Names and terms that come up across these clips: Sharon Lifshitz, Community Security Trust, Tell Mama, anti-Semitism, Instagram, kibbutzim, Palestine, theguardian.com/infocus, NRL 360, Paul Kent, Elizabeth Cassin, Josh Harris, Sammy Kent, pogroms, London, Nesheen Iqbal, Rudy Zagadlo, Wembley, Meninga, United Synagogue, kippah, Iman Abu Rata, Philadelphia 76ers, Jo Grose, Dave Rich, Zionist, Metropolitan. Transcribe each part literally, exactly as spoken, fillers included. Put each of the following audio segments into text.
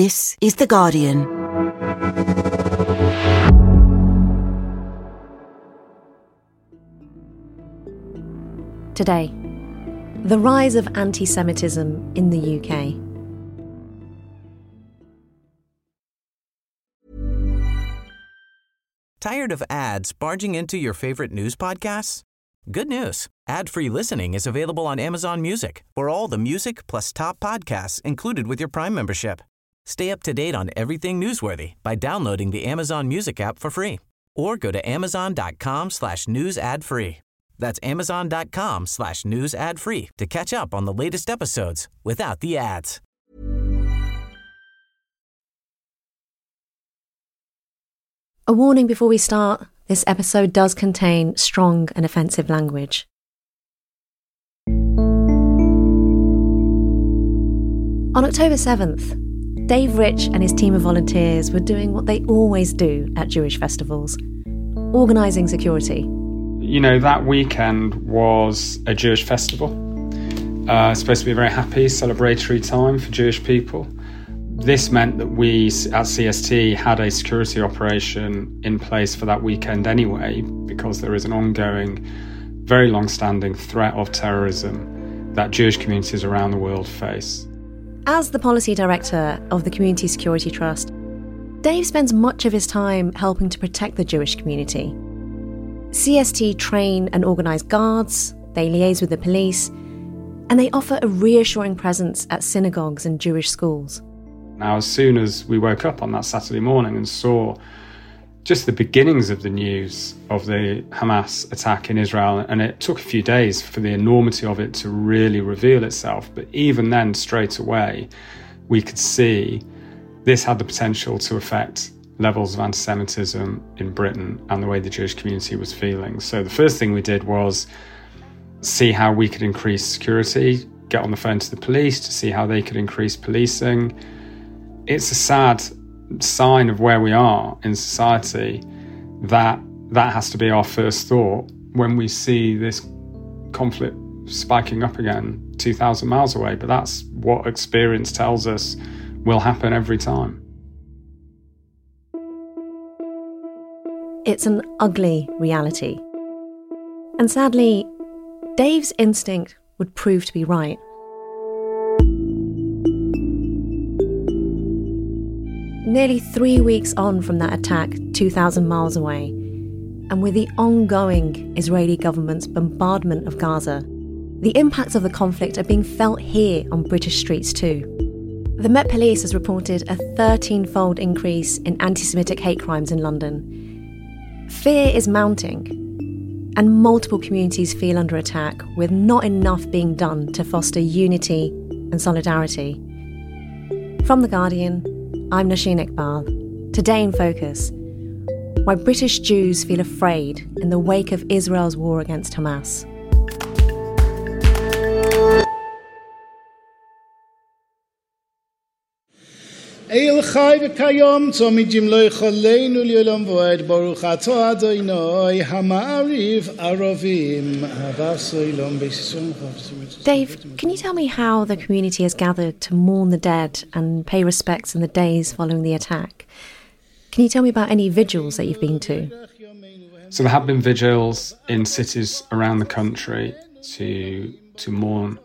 This is The Guardian. Today, the rise of anti-Semitism in the U K. Tired of ads barging into your favorite news podcasts? Good news. Ad-free listening is available on Amazon Music for all the music plus top podcasts included with your Prime membership. Stay up to date on everything newsworthy by downloading the Amazon Music app for free or go to amazon.com slash news ad free. That's amazon.com slash news ad free to catch up on the latest episodes without the ads. A warning before we start. This episode does contain strong and offensive language. On October seventh, Dave Rich and his team of volunteers were doing what they always do at Jewish festivals, organising security. You know, that weekend was a Jewish festival. Uh, it's supposed to be a very happy, celebratory time for Jewish people. This meant that we at C S T had a security operation in place for that weekend anyway, because there is an ongoing, very long-standing threat of terrorism that Jewish communities around the world face. As the policy director of the Community Security Trust, Dave spends much of his time helping to protect the Jewish community. C S T train and organise guards, they liaise with the police, and they offer a reassuring presence at synagogues and Jewish schools. Now, as soon as we woke up on that Saturday morning and saw just the beginnings of the news of the Hamas attack in Israel, and it took a few days for the enormity of it to really reveal itself, but even then, straight away, we could see this had the potential to affect levels of anti-Semitism in Britain and the way the Jewish community was feeling. So the first thing we did was see how we could increase security, get on the phone to the police to see how they could increase policing. It's a sad sign of where we are in society that that has to be our first thought when we see this conflict spiking up again two thousand miles away. But that's what experience tells us will happen every time. It's an ugly reality. And sadly, Dave's instinct would prove to be right. Nearly three weeks on from that attack, two thousand miles away, and with the ongoing Israeli government's bombardment of Gaza, the impacts of the conflict are being felt here on British streets too. The Met Police has reported a thirteen-fold increase in anti-Semitic hate crimes in London. Fear is mounting, and multiple communities feel under attack, with not enough being done to foster unity and solidarity. From The Guardian, I'm Nesheen Iqbal. Today in Focus, why British Jews feel afraid in the wake of Israel's war against Hamas. Dave, can you tell me how the community has gathered to mourn the dead and pay respects in the days following the attack? Can you tell me about any vigils that you've been to? So there have been vigils in cities around the country to to mourn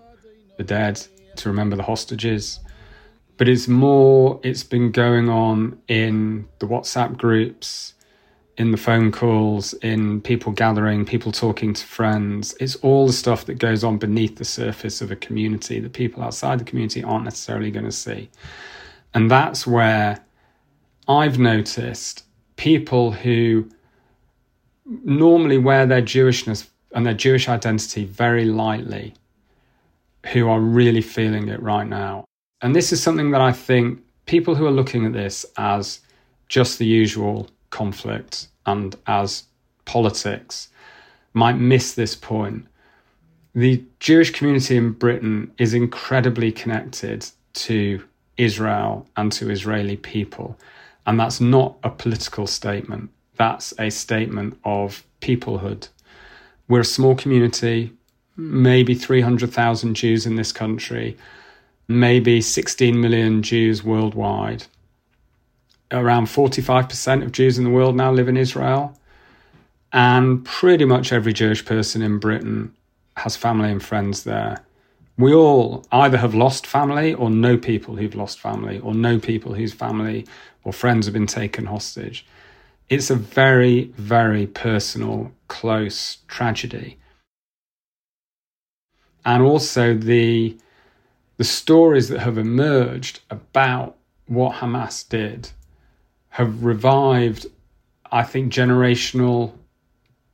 the dead, to remember the hostages. But it's more, it's been going on in the WhatsApp groups, in the phone calls, in people gathering, people talking to friends. It's all the stuff that goes on beneath the surface of a community that people outside the community aren't necessarily going to see. And that's where I've noticed people who normally wear their Jewishness and their Jewish identity very lightly, who are really feeling it right now. And this is something that I think people who are looking at this as just the usual conflict and as politics might miss this point. The Jewish community in Britain is incredibly connected to Israel and to Israeli people. And that's not a political statement. That's a statement of peoplehood. We're a small community, maybe three hundred thousand Jews in this country. maybe sixteen million Jews worldwide. Around forty-five percent of Jews in the world now live in Israel. And pretty much every Jewish person in Britain has family and friends there. We all either have lost family or know people who've lost family or know people whose family or friends have been taken hostage. It's a very, very personal, close tragedy. And also the, the stories that have emerged about what Hamas did have revived, I think, generational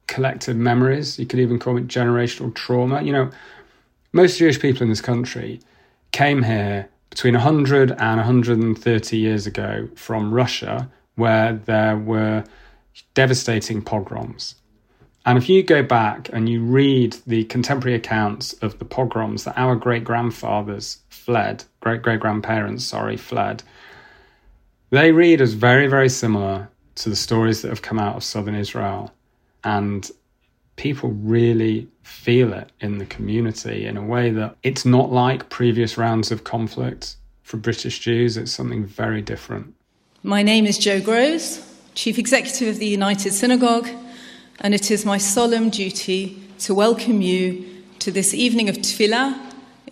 collective memories. You could even call it generational trauma. You know, most Jewish people in this country came here between one hundred and one hundred thirty years ago from Russia, where there were devastating pogroms. And if you go back and you read the contemporary accounts of the pogroms that our great-grandfathers fled, great-great-grandparents, sorry, fled, they read as very, very similar to the stories that have come out of southern Israel. And people really feel it in the community in a way that it's not like previous rounds of conflict for British Jews. It's something very different. My name is Jo Grose, Chief Executive of the United Synagogue, and it is my solemn duty to welcome you to this evening of Tefillah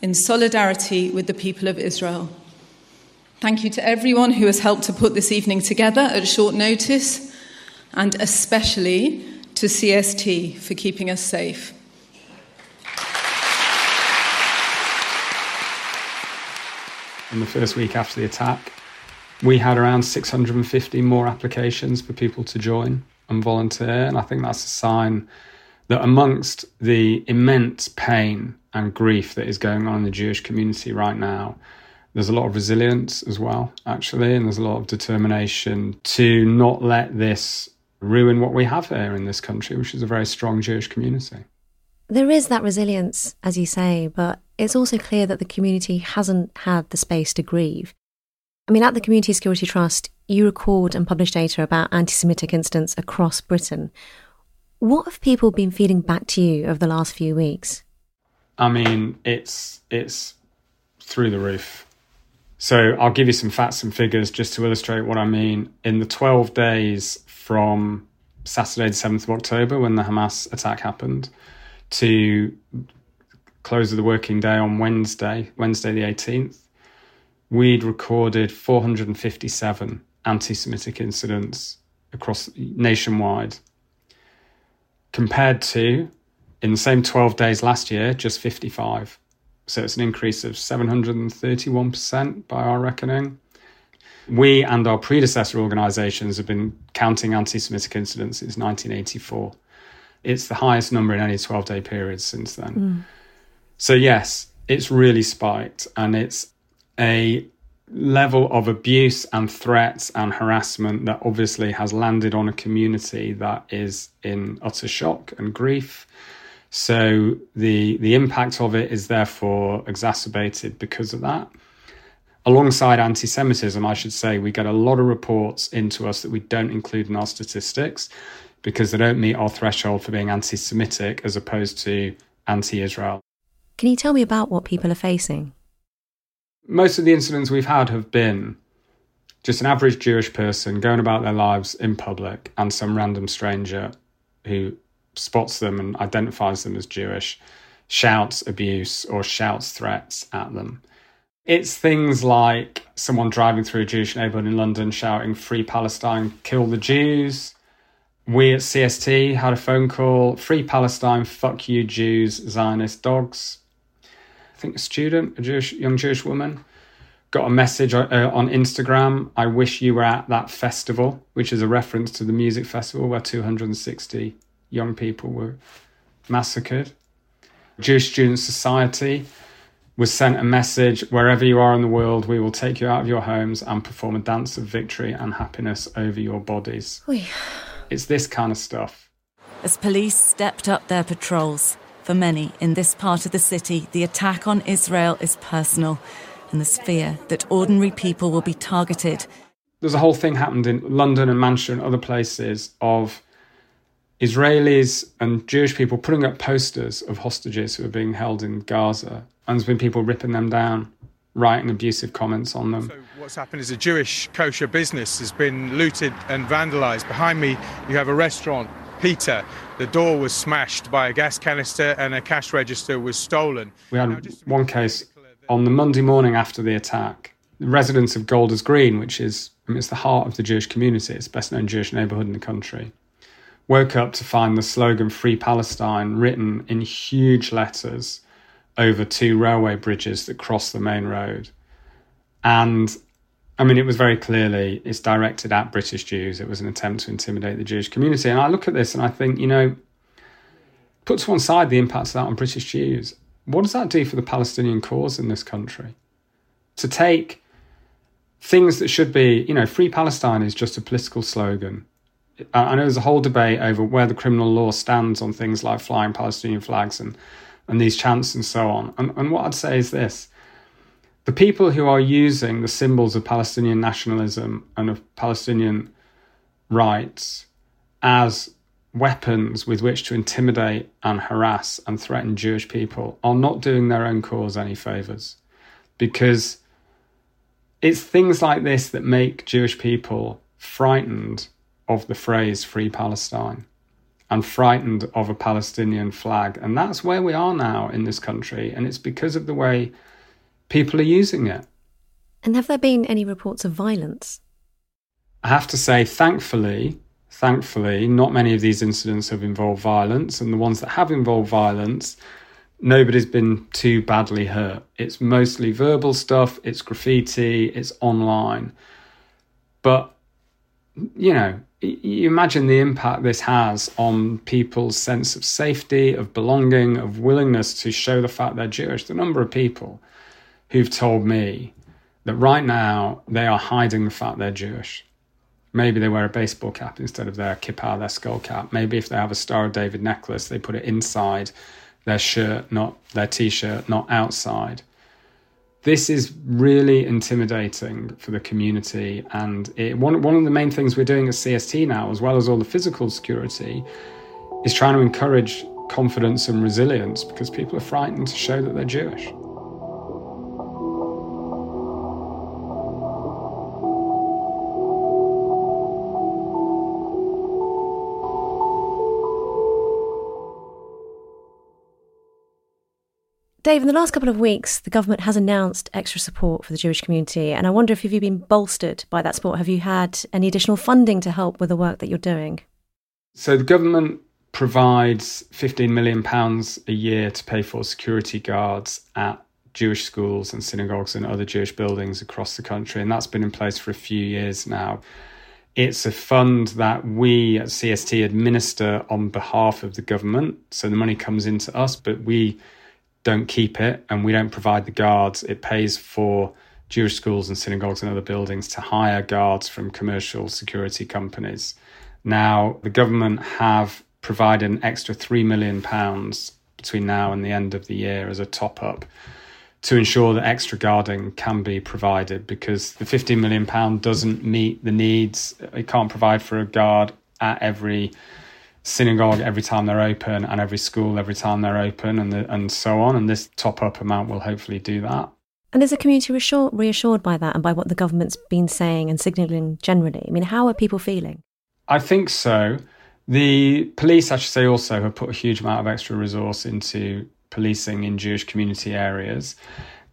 in solidarity with the people of Israel. Thank you to everyone who has helped to put this evening together at short notice, and especially to C S T for keeping us safe. In the first week after the attack, we had around six hundred fifty more applications for people to join and volunteer, and I think that's a sign that amongst the immense pain and grief that is going on in the Jewish community right now, there's a lot of resilience as well, actually, and there's a lot of determination to not let this ruin what we have here in this country, which is a very strong Jewish community. There is that resilience, as you say, but it's also clear that the community hasn't had the space to grieve. I mean, at the Community Security Trust, you record and publish data about anti-Semitic incidents across Britain. What have people been feeding back to you over the last few weeks? I mean, it's it's through the roof. So I'll give you some facts and figures just to illustrate what I mean. In the twelve days from Saturday the seventh of October, when the Hamas attack happened, to close of the working day on Wednesday, Wednesday the eighteenth, we'd recorded four hundred fifty-seven anti-Semitic incidents across nationwide, compared to, in the same twelve days last year, just fifty-five. So it's an increase of seven hundred thirty-one percent by our reckoning. We and our predecessor organisations have been counting anti-Semitic incidents since nineteen eighty-four. It's the highest number in any twelve-day period since then. Mm. So yes, it's really spiked, and it's a level of abuse and threats and harassment that obviously has landed on a community that is in utter shock and grief. So the the impact of it is therefore exacerbated because of that. Alongside anti-Semitism, I should say, we get a lot of reports into us that we don't include in our statistics because they don't meet our threshold for being anti-Semitic as opposed to anti-Israel. Can you tell me about what people are facing? Most of the incidents we've had have been just an average Jewish person going about their lives in public and some random stranger who spots them and identifies them as Jewish, shouts abuse or shouts threats at them. It's things like someone driving through a Jewish neighbourhood in London shouting, "Free Palestine, kill the Jews." We at C S T had a phone call, "Free Palestine, fuck you Jews, Zionist dogs." I think a student, a Jewish, young Jewish woman, got a message on Instagram, "I wish you were at that festival," which is a reference to the music festival where two hundred sixty young people were massacred. Jewish Student Society was sent a message, "Wherever you are in the world, we will take you out of your homes and perform a dance of victory and happiness over your bodies." Oy. It's this kind of stuff. As police stepped up their patrols, for many in this part of the city, the attack on Israel is personal, and there's fear that ordinary people will be targeted. There's a whole thing happened in London and Manchester and other places of Israelis and Jewish people putting up posters of hostages who are being held in Gaza, and there's been people ripping them down, writing abusive comments on them. So what's happened is a Jewish kosher business has been looted and vandalised. Behind me, you have a restaurant, Peter. The door was smashed by a gas canister and a cash register was stolen. We had one case on the Monday morning after the attack. The residents of Golders Green, which is I mean, it's the heart of the Jewish community, it's the best-known Jewish neighbourhood in the country, woke up to find the slogan Free Palestine written in huge letters over two railway bridges that cross the main road. And, I mean, it was very clearly, it's directed at British Jews. It was an attempt to intimidate the Jewish community. And I look at this and I think, you know, put to one side the impact of that on British Jews. What does that do for the Palestinian cause in this country? To take things that should be, you know, Free Palestine is just a political slogan. I know there's a whole debate over where the criminal law stands on things like flying Palestinian flags and, and these chants and so on. And, and what I'd say is this. The people who are using the symbols of Palestinian nationalism and of Palestinian rights as weapons with which to intimidate and harass and threaten Jewish people are not doing their own cause any favours. Because it's things like this that make Jewish people frightened of the phrase Free Palestine and frightened of a Palestinian flag. And that's where we are now in this country. And it's because of the way people are using it. And have there been any reports of violence? I have to say, thankfully, thankfully, not many of these incidents have involved violence. And the ones that have involved violence, nobody's been too badly hurt. It's mostly verbal stuff, it's graffiti, it's online. But, you know, you imagine the impact this has on people's sense of safety, of belonging, of willingness to show the fact they're Jewish. The number of people who've told me that right now they are hiding the fact they're Jewish. Maybe they wear a baseball cap instead of their kippah, their skull cap. Maybe if they have a Star of David necklace, they put it inside their shirt, not their T-shirt, not outside. This is really intimidating for the community. And it, one, one of the main things we're doing at C S T now, as well as all the physical security, is trying to encourage confidence and resilience because people are frightened to show that they're Jewish. Dave, in the last couple of weeks, the government has announced extra support for the Jewish community, and I wonder if you've been bolstered by that support. Have you had any additional funding to help with the work that you're doing? So the government provides fifteen million pounds a year to pay for security guards at Jewish schools and synagogues and other Jewish buildings across the country, and that's been in place for a few years now. It's a fund that we at C S T administer on behalf of the government, so the money comes into us, but we don't keep it and we don't provide the guards. It pays for Jewish schools and synagogues and other buildings to hire guards from commercial security companies. Now, the government have provided an extra three million pounds between now and the end of the year as a top-up to ensure that extra guarding can be provided because the fifteen million pounds doesn't meet the needs. It can't provide for a guard at every synagogue every time they're open and every school every time they're open and the, and so on. And this top-up amount will hopefully do that. And is the community reassured, reassured by that and by what the government's been saying and signalling generally? I mean, how are people feeling? I think so. The police, I should say, also have put a huge amount of extra resource into policing in Jewish community areas.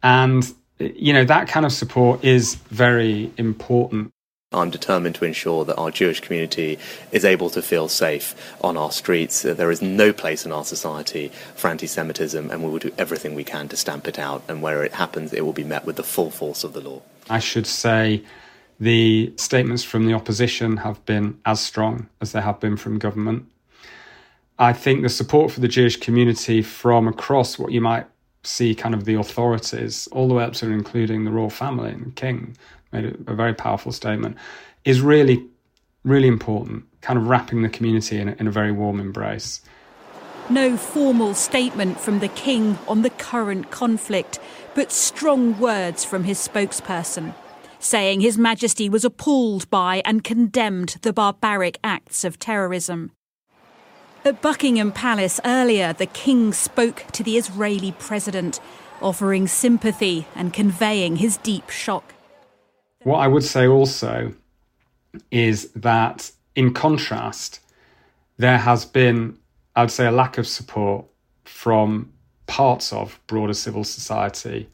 And, you know, that kind of support is very important. I'm determined to ensure that our Jewish community is able to feel safe on our streets. There is no place in our society for anti-Semitism, and we will do everything we can to stamp it out. And where it happens, it will be met with the full force of the law. I should say the statements from the opposition have been as strong as they have been from government. I think the support for the Jewish community from across what you might see kind of the authorities, all the way up to including the royal family and the king, made a very powerful statement, is really, really important, kind of wrapping the community in a, in a very warm embrace. No formal statement from the king on the current conflict, but strong words from his spokesperson, saying His Majesty was appalled by and condemned the barbaric acts of terrorism. At Buckingham Palace earlier, the king spoke to the Israeli president offering sympathy and conveying his deep shock. What I would say also is that, in contrast, there has been, I'd say, a lack of support from parts of broader civil society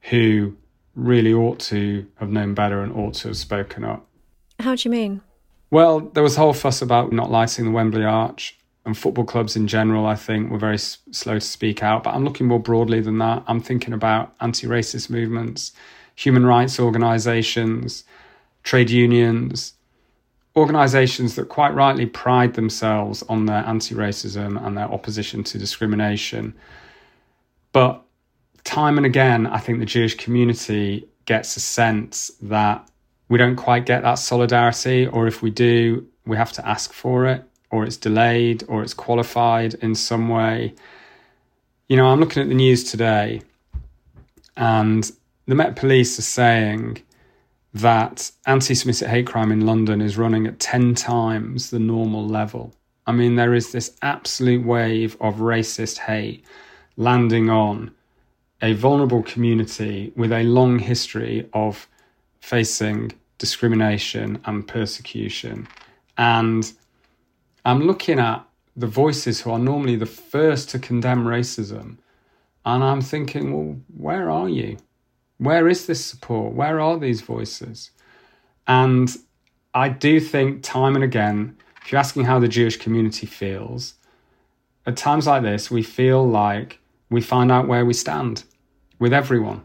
who really ought to have known better and ought to have spoken up. How do you mean? Well, there was a whole fuss about not lighting the Wembley Arch, and football clubs in general, I think, were very s- slow to speak out. But I'm looking more broadly than that. I'm thinking about anti-racist movements, human rights organisations, trade unions, organisations that quite rightly pride themselves on their anti-racism and their opposition to discrimination. But time and again, I think the Jewish community gets a sense that we don't quite get that solidarity, or if we do, we have to ask for it, or it's delayed, or it's qualified in some way. You know, I'm looking at the news today, and the Met Police are saying that anti-Semitic hate crime in London is running at ten times the normal level. I mean, there is this absolute wave of racist hate landing on a vulnerable community with a long history of facing discrimination and persecution. And I'm looking at the voices who are normally the first to condemn racism, and I'm thinking, well, where are you? Where is this support? Where are these voices? And I do think time and again, if you're asking how the Jewish community feels, at times like this, we feel like we find out where we stand with everyone.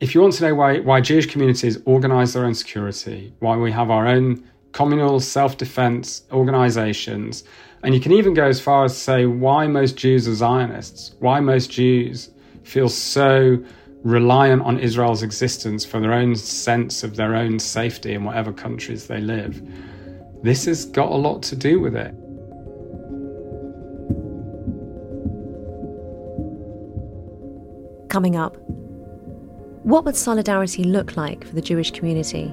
If you want to know why, why Jewish communities organise their own security, why we have our own communal self-defence organisations, and you can even go as far as to say why most Jews are Zionists, why most Jews feel so reliant on Israel's existence for their own sense of their own safety in whatever countries they live. This has got a lot to do with it. Coming up, what would solidarity look like for the Jewish community?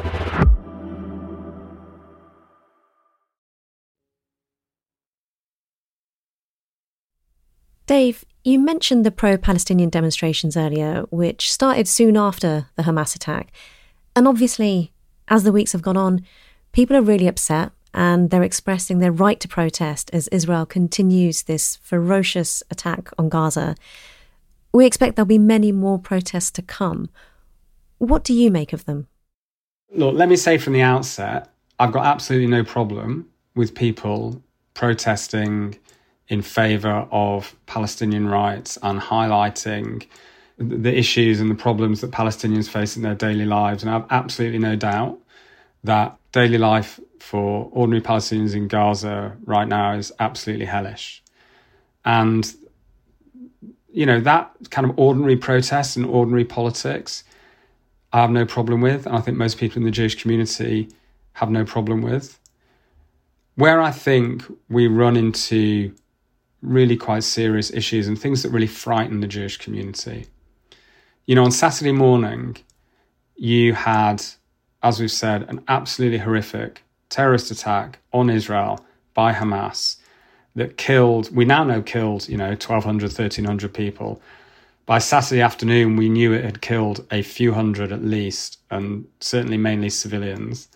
Dave, you mentioned the pro-Palestinian demonstrations earlier, which started soon after the Hamas attack. And obviously, as the weeks have gone on, people are really upset and they're expressing their right to protest as Israel continues this ferocious attack on Gaza. We expect there'll be many more protests to come. What do you make of them? Look, let me say from the outset, I've got absolutely no problem with people protesting in favour of Palestinian rights and highlighting the issues and the problems that Palestinians face in their daily lives. And I have absolutely no doubt that daily life for ordinary Palestinians in Gaza right now is absolutely hellish. And, you know, that kind of ordinary protest and ordinary politics, I have no problem with. And I think most people in the Jewish community have no problem with. Where I think we run into really quite serious issues and things that really frighten the Jewish community. You know, on Saturday morning, you had, as we've said, an absolutely horrific terrorist attack on Israel by Hamas that killed, we now know killed, you know, twelve hundred, thirteen hundred people. By Saturday afternoon, we knew it had killed a few hundred at least, and certainly mainly civilians.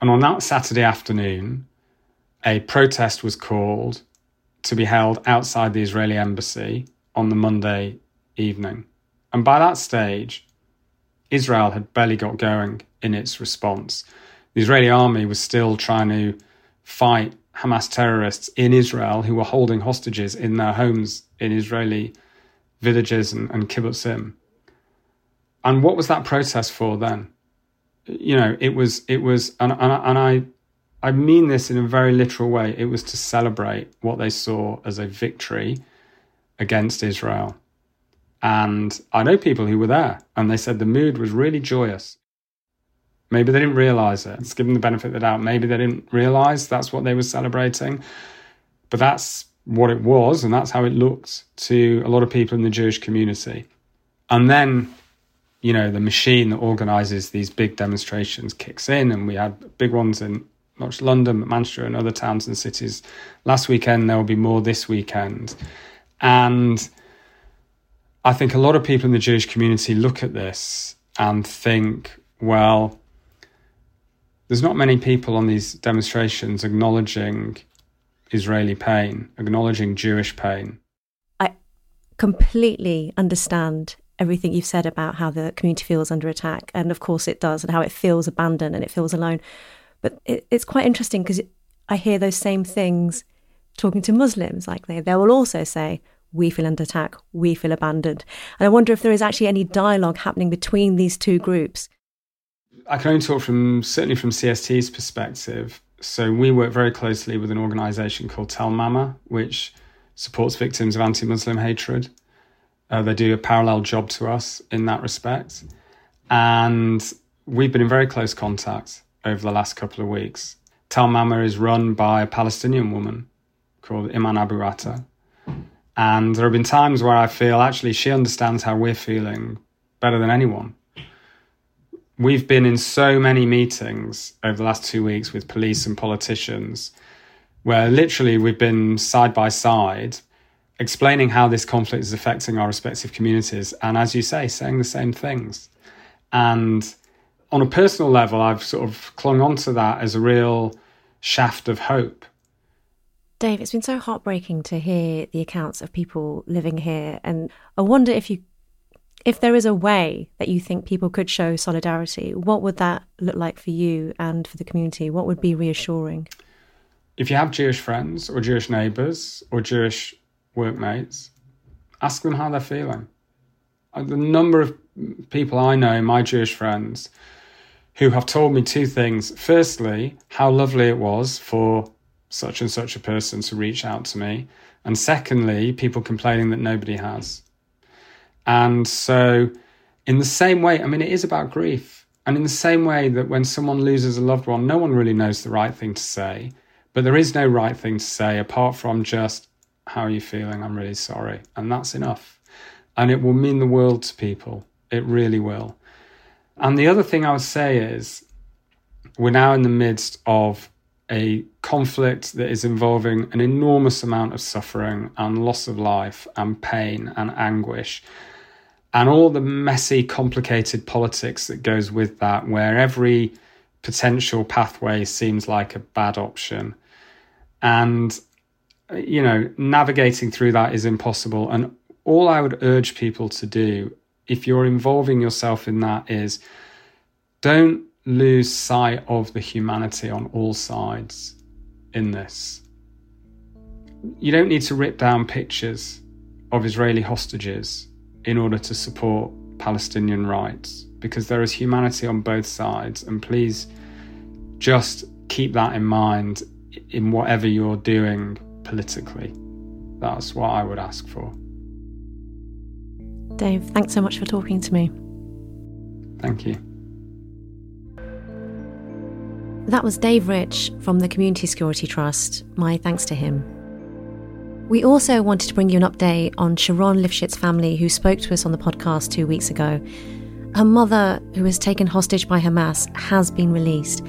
And on that Saturday afternoon, a protest was called to be held outside the Israeli embassy on the Monday evening. And by that stage, Israel had barely got going in its response. The Israeli army was still trying to fight Hamas terrorists in Israel who were holding hostages in their homes in Israeli villages and, and kibbutzim. And what was that protest for then? You know, it was, it was, and, and, and I, I mean this in a very literal way, it was to celebrate what they saw as a victory against Israel. And I know people who were there, and they said the mood was really joyous. Maybe they didn't realise it. Let's give them the benefit of the doubt. Maybe they didn't realise that's what they were celebrating. But that's what it was, and that's how it looked to a lot of people in the Jewish community. And then, you know, the machine that organises these big demonstrations kicks in, and we had big ones in not just London, but Manchester and other towns and cities last weekend. There will be more this weekend. And I think a lot of people in the Jewish community look at this and think, well, there's not many people on these demonstrations acknowledging Israeli pain, acknowledging Jewish pain. I completely understand everything you've said about how the community feels under attack, and of course it does, and how it feels abandoned and it feels alone. But it, it's quite interesting because I hear those same things talking to Muslims. Like they, they will also say, we feel under attack, we feel abandoned. And I wonder if there is actually any dialogue happening between these two groups. I can only talk from, certainly from C S T's perspective. So we work very closely with an organisation called Tell Mama, which supports victims of anti-Muslim hatred. Uh, they do a parallel job to us in that respect. And we've been in very close contact over the last couple of weeks. Tell Mama is run by a Palestinian woman called Iman Abu Rata. And there have been times where I feel actually she understands how we're feeling better than anyone. We've been in so many meetings over the last two weeks with police and politicians where literally we've been side by side explaining how this conflict is affecting our respective communities. And as you say, saying the same things. And on a personal level, I've sort of clung onto that as a real shaft of hope. Dave, it's been so heartbreaking to hear the accounts of people living here, and I wonder if you, if there is a way that you think people could show solidarity, what would that look like for you and for the community? What would be reassuring? If you have Jewish friends or Jewish neighbours or Jewish workmates, ask them how they're feeling. The number of people I know, my Jewish friends, who have told me two things. Firstly, how lovely it was for such and such a person to reach out to me. And secondly, people complaining that nobody has. And so in the same way, I mean, it is about grief. And in the same way that when someone loses a loved one, no one really knows the right thing to say. But there is no right thing to say apart from just, how are you feeling? I'm really sorry. And that's enough. And it will mean the world to people. It really will. And the other thing I would say is we're now in the midst of a conflict that is involving an enormous amount of suffering and loss of life and pain and anguish and all the messy, complicated politics that goes with that, where every potential pathway seems like a bad option. And, you know, navigating through that is impossible. And all I would urge people to do if you're involving yourself in that, is don't lose sight of the humanity on all sides in this. You don't need to rip down pictures of Israeli hostages in order to support Palestinian rights, because there is humanity on both sides. And please just keep that in mind in whatever you're doing politically. That's what I would ask for. Dave, thanks so much for talking to me. Thank you. That was Dave Rich from the Community Security Trust. My thanks to him. We also wanted to bring you an update on Sharon Lifshitz' family, who spoke to us on the podcast two weeks ago. Her mother, who was taken hostage by Hamas, has been released.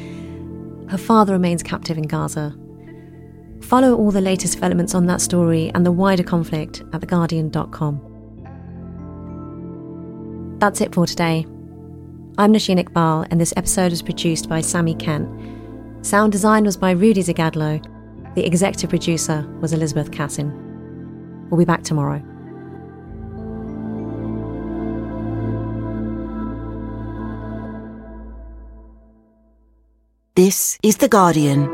Her father remains captive in Gaza. Follow all the latest developments on that story and the wider conflict at the guardian dot com. That's it for today. I'm Nesheen Iqbal, and this episode was produced by Sammy Kent. Sound design was by Rudy Zagadlo. The executive producer was Elizabeth Cassin. We'll be back tomorrow. This is The Guardian.